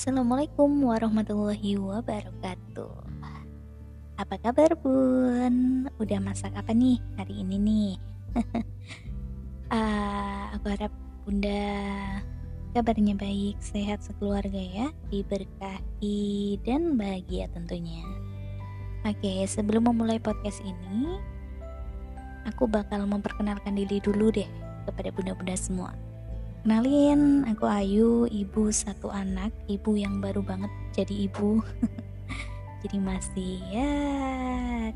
Assalamualaikum warahmatullahi wabarakatuh. Apa kabar bun? Udah masak apa nih hari ini nih? Aku harap bunda kabarnya baik, sehat sekeluarga ya, diberkahi dan bahagia tentunya. Oke, sebelum memulai podcast ini, aku bakal memperkenalkan diri dulu deh kepada bunda-bunda semua. Kenalin, aku Ayu, ibu satu anak, ibu yang baru banget jadi ibu. Jadi masih ya,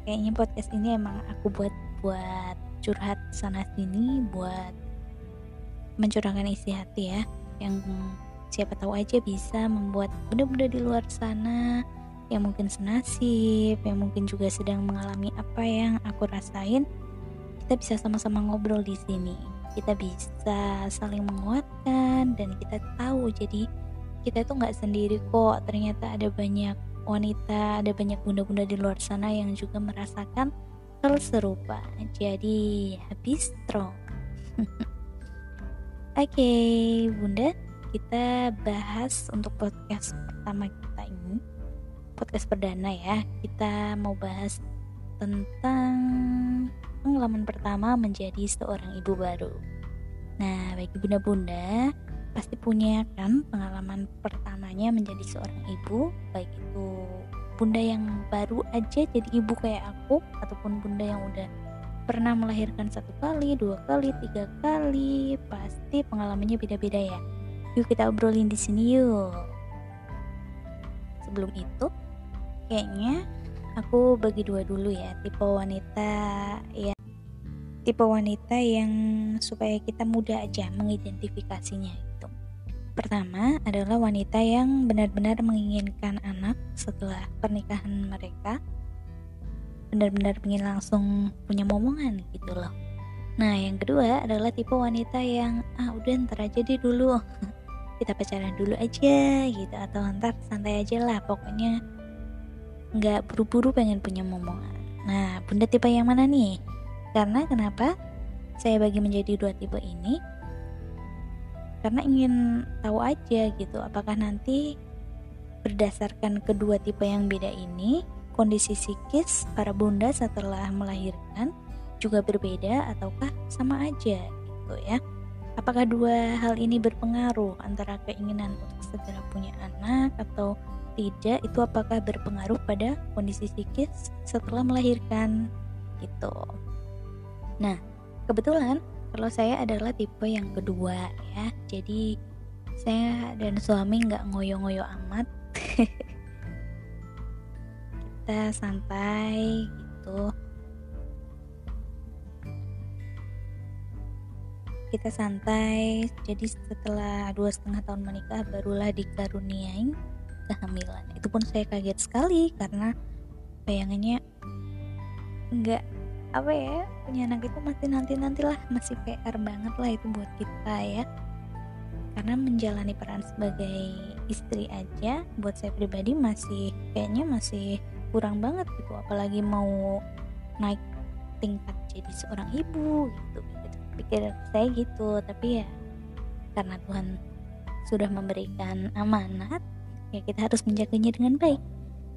kayaknya podcast ini emang aku buat curhat sana sini, buat mencurahkan isi hati ya, yang siapa tahu aja bisa membuat bunda-bunda di luar sana yang mungkin senasib, yang mungkin juga sedang mengalami apa yang aku rasain. Kita bisa sama-sama ngobrol di sini. Kita bisa saling menguatkan dan kita tahu jadi kita tuh nggak sendiri kok. Ternyata ada banyak wanita, ada banyak bunda-bunda di luar sana yang juga merasakan hal serupa. Jadi be strong. Oke, bunda, kita bahas untuk podcast pertama kita ini, podcast perdana ya. Kita mau bahas tentang pengalaman pertama menjadi seorang ibu baru. Nah, bagi bunda-bunda pasti punya kan pengalaman pertamanya menjadi seorang ibu, baik itu bunda yang baru aja jadi ibu kayak aku, ataupun bunda yang udah pernah melahirkan 1 kali, 2 kali, 3 kali, pasti pengalamannya beda-beda ya. Yuk kita obrolin di sini yuk. Sebelum itu, kayaknya aku bagi dua dulu ya, tipe wanita yang supaya kita mudah aja mengidentifikasinya itu. Pertama adalah wanita yang benar-benar menginginkan anak setelah pernikahan mereka, benar-benar ingin langsung punya momongan gitu loh. Nah, yang kedua adalah tipe wanita yang udah ntar aja deh dulu, kita pacaran dulu aja gitu, atau ntar santai aja lah, pokoknya nggak buru-buru pengen punya momongan. Nah, bunda tipe yang mana nih? Karena kenapa saya bagi menjadi dua tipe ini? Karena ingin tahu aja gitu, apakah nanti berdasarkan kedua tipe yang beda ini, kondisi psikis para bunda setelah melahirkan juga berbeda ataukah sama aja gitu ya. Apakah dua hal ini berpengaruh antara keinginan untuk segera punya anak atau tidak, itu apakah berpengaruh pada kondisi psikis setelah melahirkan gitu. Nah, kebetulan kalau saya adalah tipe yang kedua ya. Jadi saya dan suami gak ngoyo-ngoyo amat. Kita santai gitu. Kita santai. Jadi setelah 2,5 tahun menikah barulah dikaruniai kehamilan. Itu pun saya kaget sekali karena bayangannya gak apa ya, punya anak itu masih nanti-nantilah, masih PR banget lah itu buat kita ya. Karena menjalani peran sebagai istri aja buat saya pribadi masih kayaknya masih kurang banget gitu, apalagi mau naik tingkat jadi seorang ibu gitu. Pikiran saya gitu, tapi ya karena Tuhan sudah memberikan amanat ya, kita harus menjaganya dengan baik.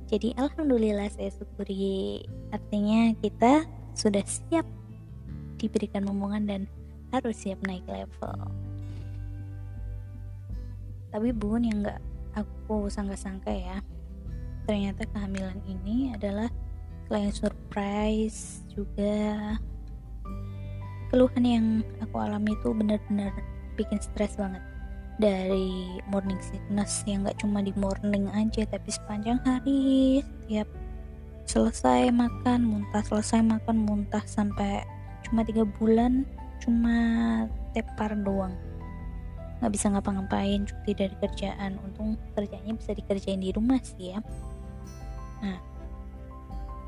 Jadi alhamdulillah saya syukuri, artinya kita sudah siap diberikan momongan dan harus siap naik level. Tapi bun, yang gak aku sangka-sangka ya, ternyata kehamilan ini adalah selain surprise, juga keluhan yang aku alami itu benar-benar bikin stres banget. Dari morning sickness yang gak cuma di morning aja, tapi sepanjang hari, setiap selesai makan muntah, selesai makan muntah, sampai cuma 3 bulan cuma tepar doang, gak bisa ngapa-ngapain, cuti dari kerjaan. Untung kerjanya bisa dikerjain di rumah sih ya. Nah,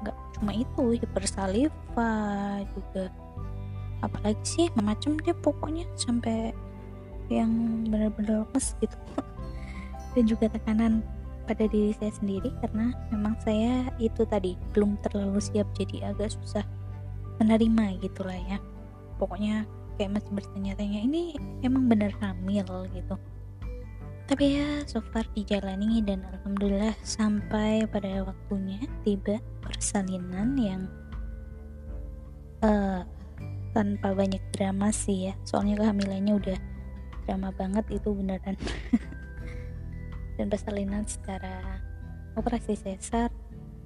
gak cuma itu, hipersaliva juga, apalagi sih macam dia pokoknya, sampai yang benar-benar lemes gitu. Dan juga tekanan pada diri saya sendiri karena memang saya itu tadi belum terlalu siap, jadi agak susah menerima gitulah ya. Pokoknya kayak masih bertanya-tanya, ini emang bener hamil gitu. Tapi ya so far dijalani dan alhamdulillah sampai pada waktunya tiba persalinan yang tanpa banyak drama sih ya, soalnya kehamilannya udah drama banget itu beneran. Dan persalinan secara operasi sesar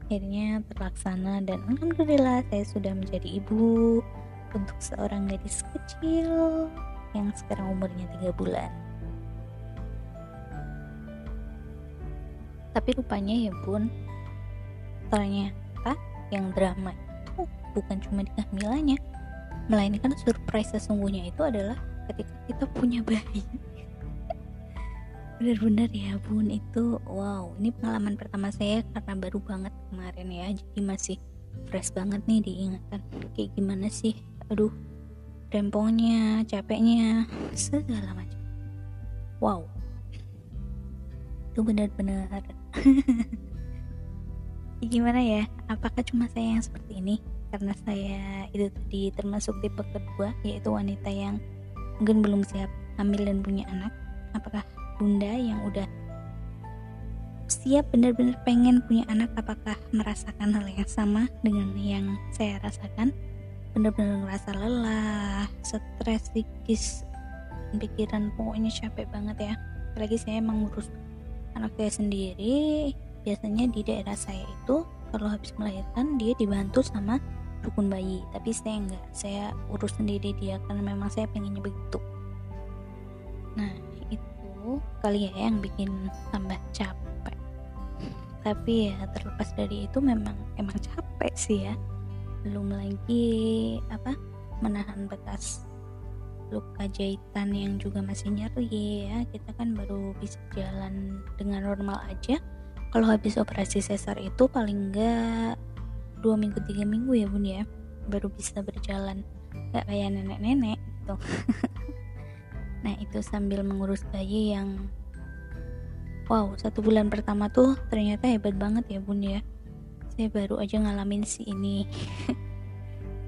akhirnya terlaksana dan alhamdulillah saya sudah menjadi ibu untuk seorang gadis kecil yang sekarang umurnya 3 bulan. Tapi rupanya ya bun, ternyata yang drama itu bukan cuma di kehamilannya, melainkan surprise sesungguhnya itu adalah ketika kita punya bayi. Benar-benar ya bun, itu wow, ini pengalaman pertama saya karena baru banget kemarin ya, jadi masih fresh banget nih diingatkan kayak gimana sih, aduh rempongnya, capeknya, segala macam. Wow, itu benar-benar gimana ya, apakah cuma saya yang seperti ini? Karena saya itu tadi termasuk tipe kedua, yaitu wanita yang mungkin belum siap hamil dan punya anak. Apakah bunda yang udah siap benar-benar pengen punya anak, apakah merasakan hal yang sama dengan yang saya rasakan? Benar-benar ngerasa lelah, stres, psikis, pikiran pokoknya capek banget ya. Apalagi saya emang ngurus anak saya sendiri. Biasanya di daerah saya itu kalau habis melahirkan dia dibantu sama dukun bayi, tapi saya enggak, saya urus sendiri dia karena memang saya pengennya begitu. Nah itu kali ya yang bikin tambah capek, tapi ya terlepas dari itu memang emang capek sih ya, belum lagi menahan bekas luka jahitan yang juga masih nyeri ya. Kita kan baru bisa jalan dengan normal aja kalau habis operasi sesar itu, paling enggak 2 minggu 3 minggu ya bun ya baru bisa berjalan, enggak kayak nenek-nenek gitu. Nah itu sambil mengurus bayi yang wow, 1 bulan pertama tuh ternyata hebat banget ya bun ya, saya baru aja ngalamin si ini.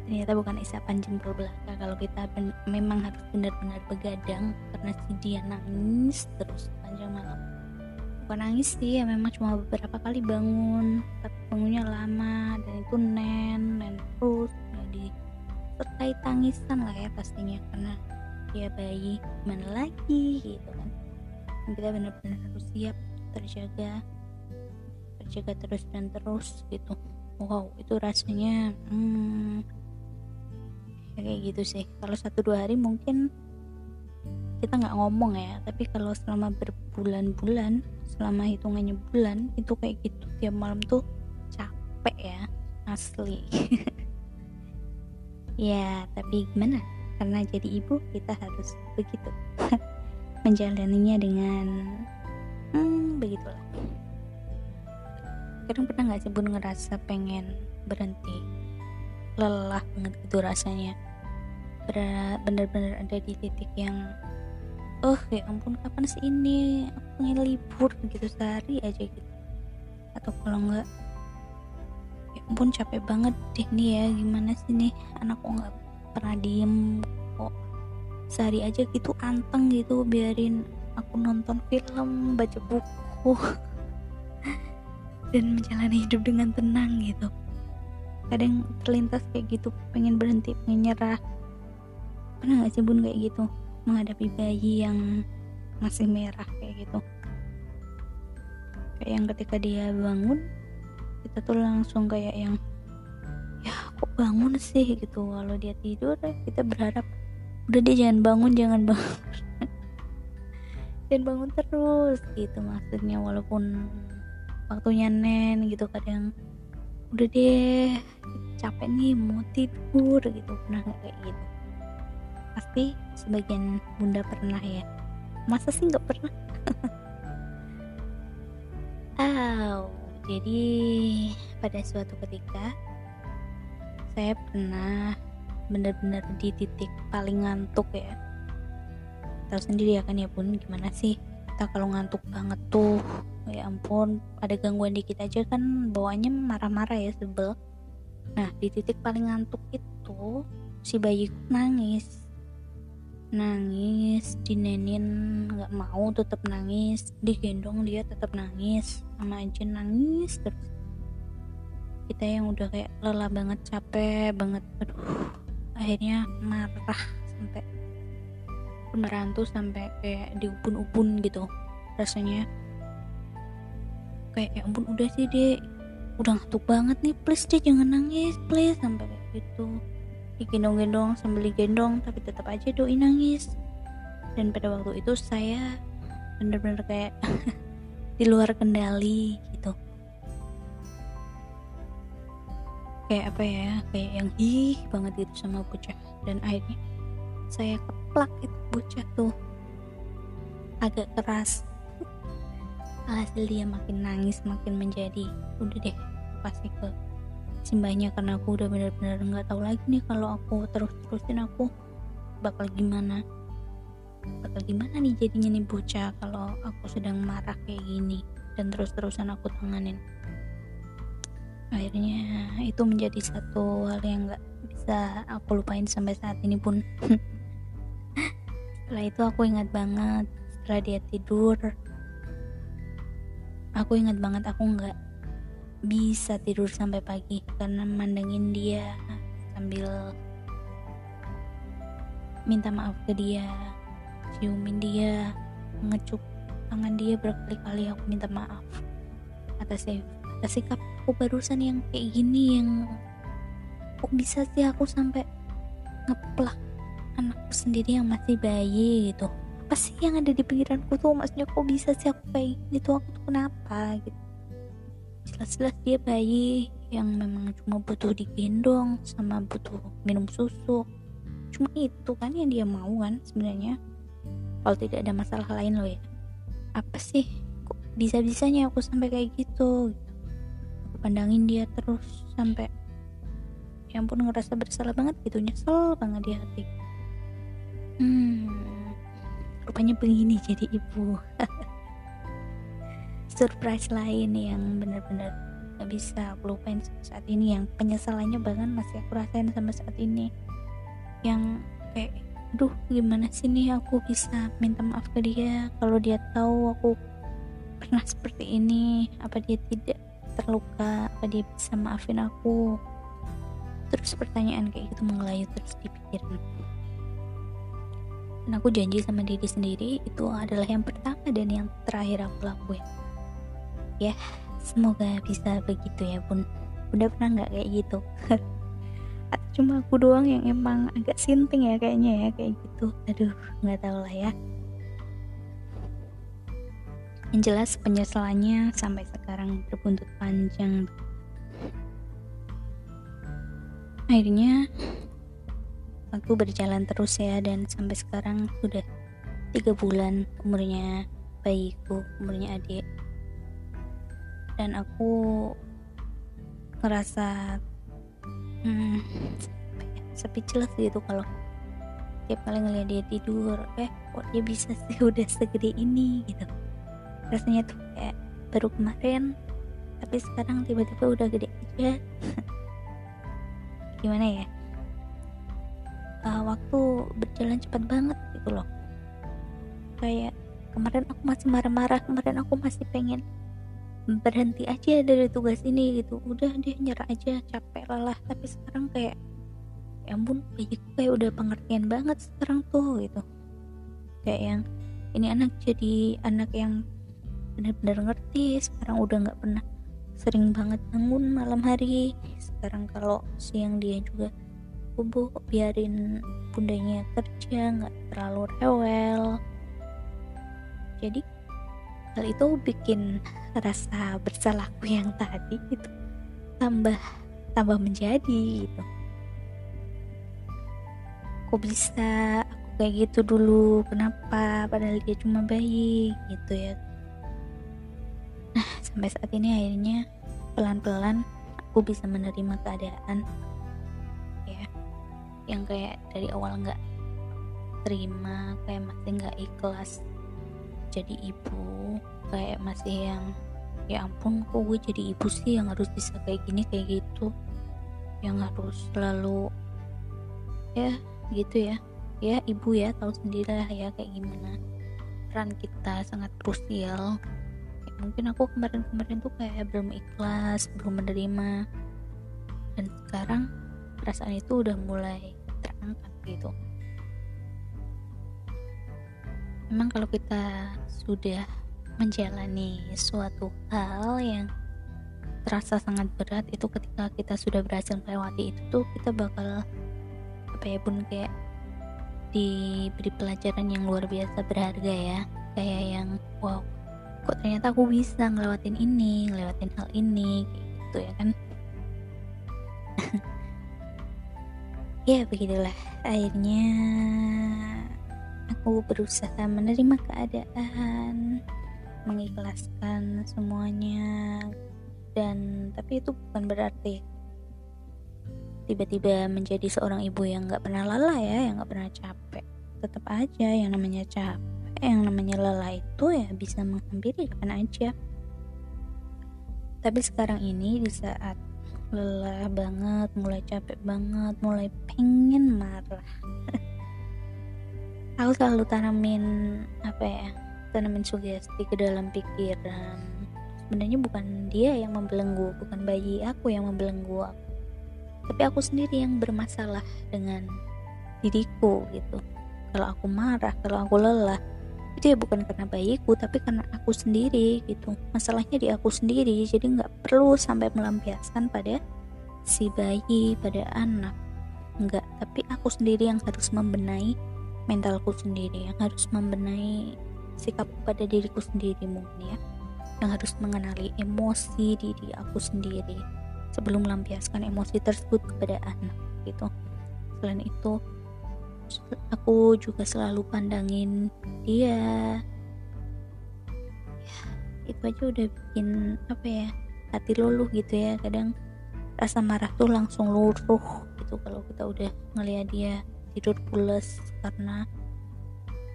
Ternyata bukan isapan jempol belaka kalau kita memang harus benar-benar begadang karena si dia nangis terus panjang malam. Bukan nangis sih ya, memang cuma beberapa kali bangun, tapi bangunnya lama dan itu nen terus, jadi disertai tangisan lah ya pastinya karena dia bayi, gimana lagi gitu kan. Kita benar-benar harus siap, terjaga terus gitu. Wow, itu rasanya kayak gitu sih. Kalau 1-2 hari mungkin kita nggak ngomong ya, tapi kalau selama berbulan-bulan, selama hitungannya bulan itu kayak gitu tiap malam tuh capek ya asli. Ya tapi gimana, karena jadi ibu kita harus begitu. Menjalaninya dengan begitulah. Kadang pernah nggak sih bun ngerasa pengen berhenti, lelah banget gitu rasanya, bener-bener ada di titik yang ya ampun kapan sih ini, aku pengen libur gitu sehari aja gitu, atau kalau enggak ya ampun capek banget deh nih ya, gimana sih nih anak kok nggak pernah diem, kok sehari aja gitu anteng gitu, biarin aku nonton film, baca buku dan menjalani hidup dengan tenang gitu. Kadang terlintas kayak gitu, pengen berhenti, pengen nyerah. Pernah gak sih bun kayak gitu menghadapi bayi yang masih merah kayak gitu, kayak yang ketika dia bangun kita tuh langsung kayak yang ya kok bangun sih gitu. Kalau dia tidur kita berharap udah dia jangan bangun dan bangun terus gitu maksudnya, walaupun waktunya nen gitu. Kadang udah deh capek nih mau tidur gitu, pernah nggak kayak gitu? Pasti sebagian bunda pernah ya, masa sih nggak pernah. Jadi pada suatu ketika saya pernah benar-benar di titik paling ngantuk ya. Tahu sendiri ya kan ya bun, gimana sih kita kalau ngantuk banget tuh, ya ampun ada gangguan dikit aja kan bawaannya marah-marah ya, sebel. Nah di titik paling ngantuk itu si bayiku nangis. nangis, dinenin nggak mau, tetap nangis, digendong dia tetap nangis, sama aja nangis terus. Kita yang udah kayak lelah banget, capek banget, aduh, akhirnya marah sampai merantus, sampai kayak diubun-ubun gitu rasanya. Kayak ya ampun, udah sih deh, udah ngantuk banget nih, please deh jangan nangis please, sampai kayak gitu. Digendong-gendong sambil digendong, tapi tetap aja doi nangis. Dan pada waktu itu saya bener-bener kayak di luar kendali gitu, kayak apa ya, kayak yang ih banget gitu sama bocah. Dan akhirnya saya keplak itu bocah tuh agak keras. Alhasil dia makin nangis, makin menjadi. Udah deh, pasti ke simbahnya, karena aku udah benar-benar nggak tahu lagi nih, kalau aku terus-terusin aku bakal gimana nih jadinya nih bocah kalau aku sedang marah kayak gini dan terus-terusan aku tanganin. Akhirnya itu menjadi satu hal yang nggak bisa aku lupain sampai saat ini pun. Setelah itu aku ingat banget, setelah dia tidur aku ingat banget aku nggak bisa tidur sampai pagi karena mandangin dia sambil minta maaf ke dia, ciumin dia, ngecuk tangan dia berkali-kali. Aku minta maaf atas sikap aku barusan yang kayak gini, yang kok bisa sih aku sampai ngeplak anakku sendiri yang masih bayi gitu. Apa sih yang ada di pikiranku tuh, maksudnya kok bisa sih aku kayak gini tuh, aku tuh kenapa gitu. Jelas-jelas dia bayi yang memang cuma butuh digendong sama butuh minum susu, cuma itu kan yang dia mau kan sebenarnya, kalau tidak ada masalah lain loh ya. Apa sih kok bisa-bisanya aku sampai kayak gitu. Aku pandangin dia terus sampai ya ampun, ngerasa bersalah banget gitu, nyesel banget di hati. Rupanya begini jadi ibu. Surprise lain yang benar-benar gak bisa aku lupain sampai saat ini, yang penyesalannya bahkan masih aku rasain sampai saat ini, yang kayak aduh gimana sih nih aku bisa minta maaf ke dia kalau dia tahu aku pernah seperti ini. Apa dia tidak terluka, apa dia bisa maafin aku? Terus pertanyaan kayak gitu menggelayut terus di pikiran. Dan aku janji sama diri sendiri, itu adalah yang pertama dan yang terakhir aku lakuin. Ya, semoga bisa begitu ya Bun. Bunda pernah gak kayak gitu? Atau cuma aku doang yang emang agak sinting ya kayaknya ya, kayak gitu. Aduh, gak tau lah ya. Yang jelas penyesalannya sampai sekarang berbuntut panjang. Akhirnya aku berjalan terus ya, dan sampai sekarang sudah 3 bulan umurnya bayiku, umurnya adik. Dan aku ngerasa speechless gitu kalau tiap kali ngeliat dia tidur, kok dia bisa sih udah segede ini gitu. Rasanya tuh kayak baru kemarin, tapi sekarang tiba-tiba udah gede aja. Gimana ya? Waktu berjalan cepat banget gitu loh. Kayak kemarin aku masih marah-marah, kemarin aku masih pengen berhenti aja dari tugas ini gitu, udah deh nyerah aja, capek lelah. Tapi sekarang kayak ya ampun, bayiku kayak udah pengertian banget sekarang tuh gitu. Kayak yang ini anak jadi anak yang benar-benar ngerti sekarang, udah gak pernah sering banget bangun malam hari. Sekarang kalau siang dia juga Bu, biarin bundanya kerja, nggak terlalu rewel. Jadi hal itu bikin rasa bersalahku yang tadi itu tambah menjadi gitu. Kok bisa aku kayak gitu dulu, kenapa, padahal dia cuma bayi gitu ya. Nah, sampai saat ini akhirnya pelan-pelan aku bisa menerima keadaan yang kayak dari awal nggak terima, kayak masih nggak ikhlas jadi ibu, kayak masih yang ya ampun kok gue jadi ibu sih yang harus bisa kayak gini kayak gitu, yang harus selalu ya gitu ya. ya ibu ya tahu sendirilah ya kayak gimana, peran kita sangat krusial. Ya, mungkin aku kemarin tuh kayak belum ikhlas, belum menerima, dan sekarang perasaan itu udah mulai terangkat gitu. Memang kalau kita sudah menjalani suatu hal yang terasa sangat berat, itu ketika kita sudah berhasil melewati itu tuh kita bakal apa ya pun kayak diberi pelajaran yang luar biasa berharga ya, kayak yang wow kok ternyata aku bisa ngelewatin hal ini gitu ya kan. Ya begitulah, akhirnya aku berusaha menerima keadaan, mengikhlaskan semuanya. Dan tapi itu bukan berarti tiba-tiba menjadi seorang ibu yang gak pernah lelah ya, yang gak pernah capek. Tetap aja yang namanya capek, yang namanya lelah itu ya bisa menghampiri kapan aja. Tapi sekarang ini di saat lelah banget, mulai capek banget, mulai pengen marah, aku selalu tanamin sugesti ke dalam pikiran. Sebenarnya bukan dia yang membelenggu, bukan bayi aku yang membelenggu aku, tapi aku sendiri yang bermasalah dengan diriku gitu. Kalau aku marah, kalau aku lelah, itu ya bukan karena bayiku, tapi karena aku sendiri gitu. Masalahnya di aku sendiri, jadi nggak perlu sampai melampiaskan pada si bayi, pada anak, nggak. Tapi aku sendiri yang harus membenahi mentalku sendiri, yang harus membenahi sikapku pada diriku sendiri mungkin ya, yang harus mengenali emosi diri aku sendiri sebelum melampiaskan emosi tersebut kepada anak gitu. Selain itu aku juga selalu pandangin dia ya, itu aja udah bikin hati luluh gitu ya. Kadang rasa marah tuh langsung luruh gitu kalau kita udah ngeliat dia tidur pules karena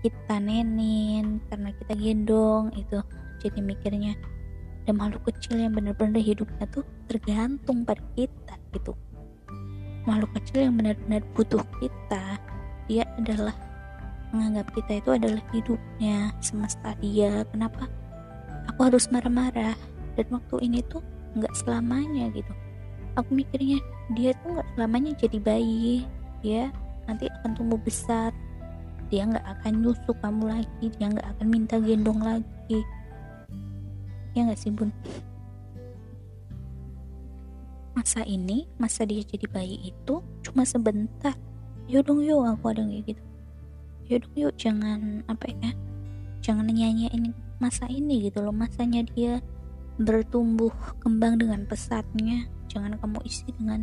kita nenin, karena kita gendong itu. Jadi mikirnya ada makhluk kecil yang benar-benar hidupnya tuh tergantung pada kita gitu. Makhluk kecil yang benar-benar butuh kita, dia adalah menganggap kita itu adalah hidupnya, semesta dia. Kenapa aku harus marah-marah? Dan waktu ini tuh nggak selamanya gitu. Aku mikirnya dia tuh nggak selamanya jadi bayi, dia nanti akan tumbuh besar, dia nggak akan nyusuk kamu lagi, dia nggak akan minta gendong lagi. Ya gak sih Bun? Masa ini, masa dia jadi bayi itu cuma sebentar. Yodong yuk, aku ada kayak gitu. Yodong yuk, jangan jangan nyanyiin masa ini gitu loh. Masanya dia bertumbuh kembang dengan pesatnya, jangan kamu isi dengan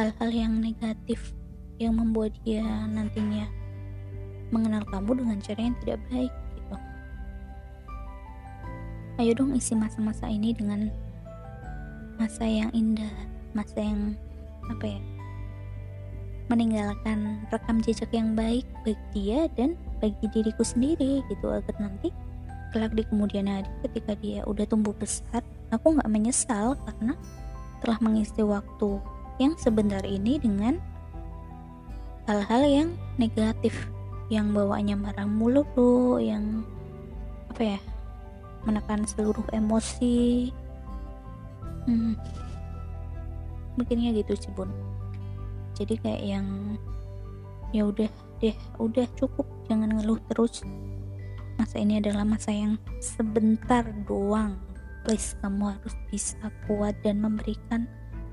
hal-hal yang negatif yang membuat dia nantinya mengenal kamu dengan cara yang tidak baik. Ayo dong isi masa-masa ini dengan masa yang indah, masa yang meninggalkan rekam jejak yang baik bagi dia dan bagi diriku sendiri gitu, agar nanti kelak di kemudian hari ketika dia udah tumbuh besar, aku nggak menyesal karena telah mengisi waktu yang sebentar ini dengan hal-hal yang negatif, yang bawaannya marah mulu, yang menekan seluruh emosi. Mikirnya gitu sih Bun. Jadi kayak yang ya udah deh, udah cukup, jangan ngeluh terus. Masa ini adalah masa yang sebentar doang. Please, kamu harus bisa kuat dan memberikan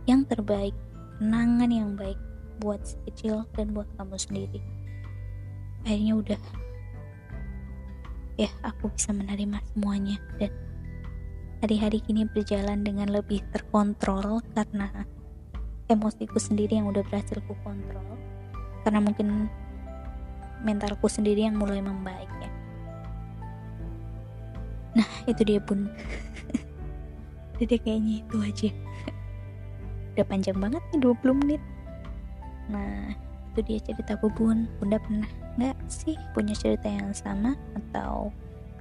yang terbaik, kenangan yang baik buat si kecil dan buat kamu sendiri. Akhirnya udah ya, aku bisa menerima semuanya dan hari-hari ini berjalan dengan lebih terkontrol karena emosiku sendiri yang udah berhasil ku kontrol, karena mungkin mentalku sendiri yang mulai membaik ya. Nah itu dia Bun. Jadi kayaknya itu aja. Udah panjang banget nih 20 menit. Nah itu dia cerita Bun. Bunda pernah nggak sih punya cerita yang sama atau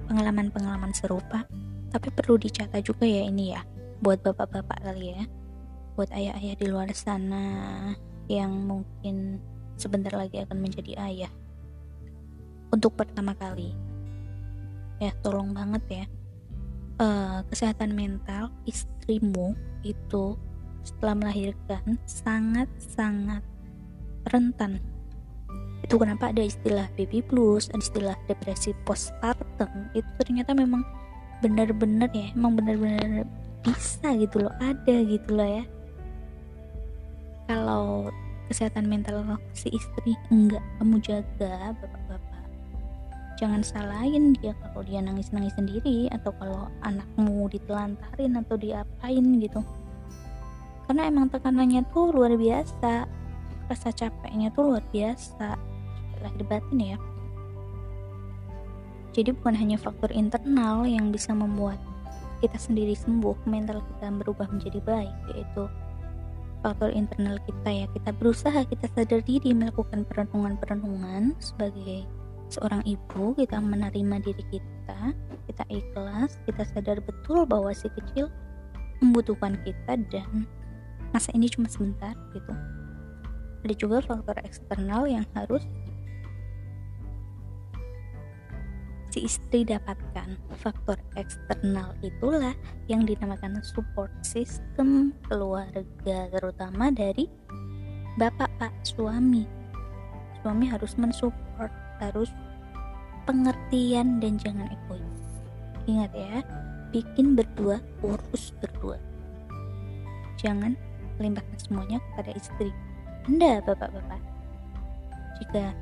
pengalaman-pengalaman serupa? Tapi perlu dicatat juga ya ini ya, buat bapak-bapak kali ya, buat ayah-ayah di luar sana yang mungkin sebentar lagi akan menjadi ayah untuk pertama kali. Ya, tolong banget ya, kesehatan mental istrimu itu setelah melahirkan sangat-sangat rentan. Itu kenapa ada istilah baby blues, ada istilah depresi postpartum. Itu ternyata memang benar-benar ya, emang benar-benar bisa gitu loh, ada gitu loh ya. Kalau kesehatan mental si istri enggak kamu jaga, bapak-bapak, jangan salahin dia kalau dia nangis-nangis sendiri, atau kalau anakmu ditelantarin atau diapain gitu, karena emang tekanannya tuh luar biasa, rasa capeknya tuh luar biasa lahir batin ya. Jadi bukan hanya faktor internal yang bisa membuat kita sendiri sembuh, mental kita berubah menjadi baik, yaitu faktor internal kita ya. Kita berusaha, kita sadar diri melakukan perenungan-perenungan sebagai seorang ibu, kita menerima diri kita, kita ikhlas, kita sadar betul bahwa si kecil membutuhkan kita dan masa ini cuma sebentar gitu. Ada juga faktor eksternal yang harus si istri dapatkan. Faktor eksternal itulah yang dinamakan support system keluarga, terutama dari bapak, pak, suami. Suami harus mensupport, harus pengertian dan jangan egois. Ingat ya, bikin berdua, urus berdua. Jangan limpahkan semuanya kepada istri Anda, bapak-bapak. Jika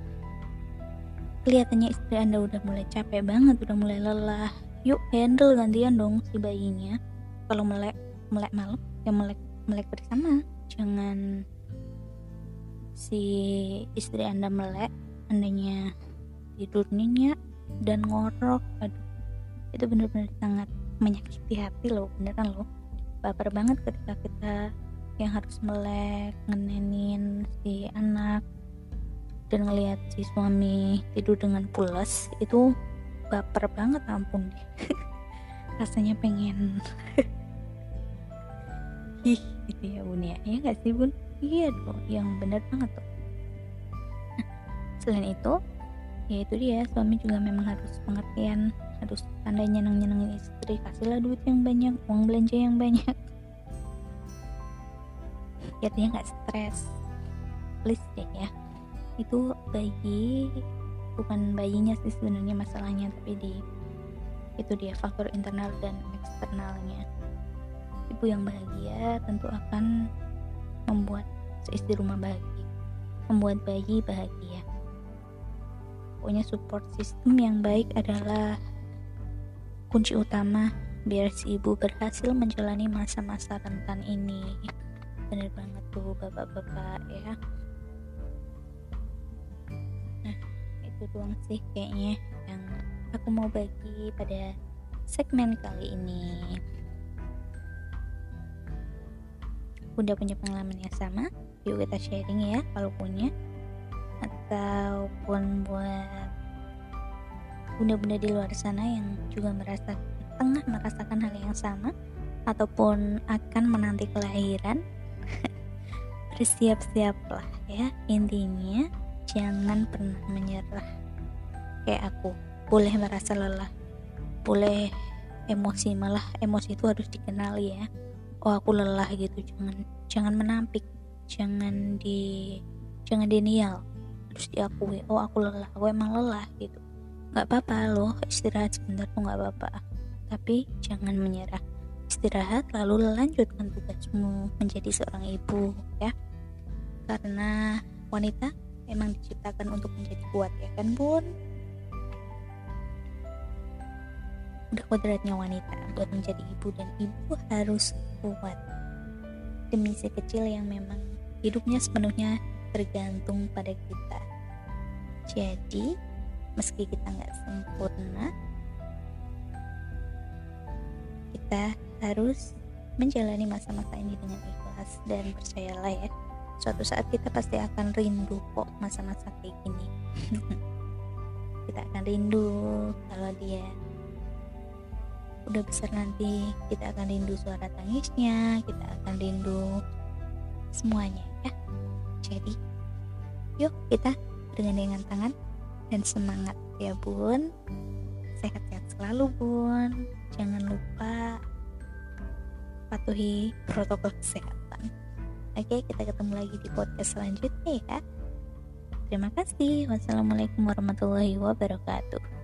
kelihatannya istri Anda udah mulai capek banget, udah mulai lelah, yuk handle gantian dong si bayinya. Kalau melek malam, ya melek bersama. Jangan si istri Anda melek, Andanya tidur nyenyak dan ngorok. Aduh, itu benar-benar sangat menyakiti hati loh, beneran loh. Baper banget ketika kita yang harus melek ngenenin si anak dan ngelihat si suami tidur dengan pulas. Itu baper banget, ampun deh. Rasanya pengen ih gitu ya bun ya, iya gak sih bun? Iya dong, yang bener banget tuh. Selain itu, ya itu dia, suami juga memang harus pengertian, harus pandai nyenang-nyenangin istri. Kasihlah duit yang banyak, uang belanja yang banyak, biar dia gak stres. Please deh ya, itu bayi, bukan bayinya sih sebenarnya masalahnya, tapi di itu dia faktor internal dan eksternalnya. Ibu yang bahagia tentu akan membuat istri rumah bahagia, membuat bayi bahagia. Pokoknya support system yang baik adalah kunci utama biar si ibu berhasil menjalani masa-masa rentan ini. Bener banget tuh bapak-bapak ya. Nah, itu doang sih kayaknya yang aku mau bagi pada segmen kali ini. Udah punya pengalaman yang sama? Yuk kita sharing ya kalau punya, ataupun buat bunda-bunda di luar sana yang juga tengah merasakan hal yang sama, ataupun akan menanti kelahiran. Bersiap-siaplah ya, intinya jangan pernah menyerah. Kayak aku, boleh merasa lelah, boleh emosi, malah emosi itu harus dikenali ya. Oh aku lelah gitu, jangan menampik, jangan denial, harus diakui. Oh aku lelah, aku emang lelah gitu. Gak apa-apa loh, istirahat sebentar tuh gak apa-apa, tapi jangan menyerah. Istirahat lalu lanjutkan tugasmu menjadi seorang ibu ya, karena wanita emang diciptakan untuk menjadi kuat ya kan bun. Udah kodratnya wanita buat menjadi ibu, dan ibu harus kuat demi si kecil yang memang hidupnya sepenuhnya tergantung pada kita. Jadi meski kita gak sempurna, kita harus menjalani masa-masa ini dengan ikhlas, dan percayalah ya, suatu saat kita pasti akan rindu kok masa-masa kayak gini. Kita akan rindu kalau dia udah besar nanti, kita akan rindu suara tangisnya, kita akan rindu semuanya ya. Jadi Yuk kita bergandengan tangan dan semangat ya bun. Sehat-sehat selalu bun. Jangan lupa patuhi protokol kesehatan. Oke, kita ketemu lagi di podcast selanjutnya ya. Terima kasih. Wassalamualaikum warahmatullahi wabarakatuh.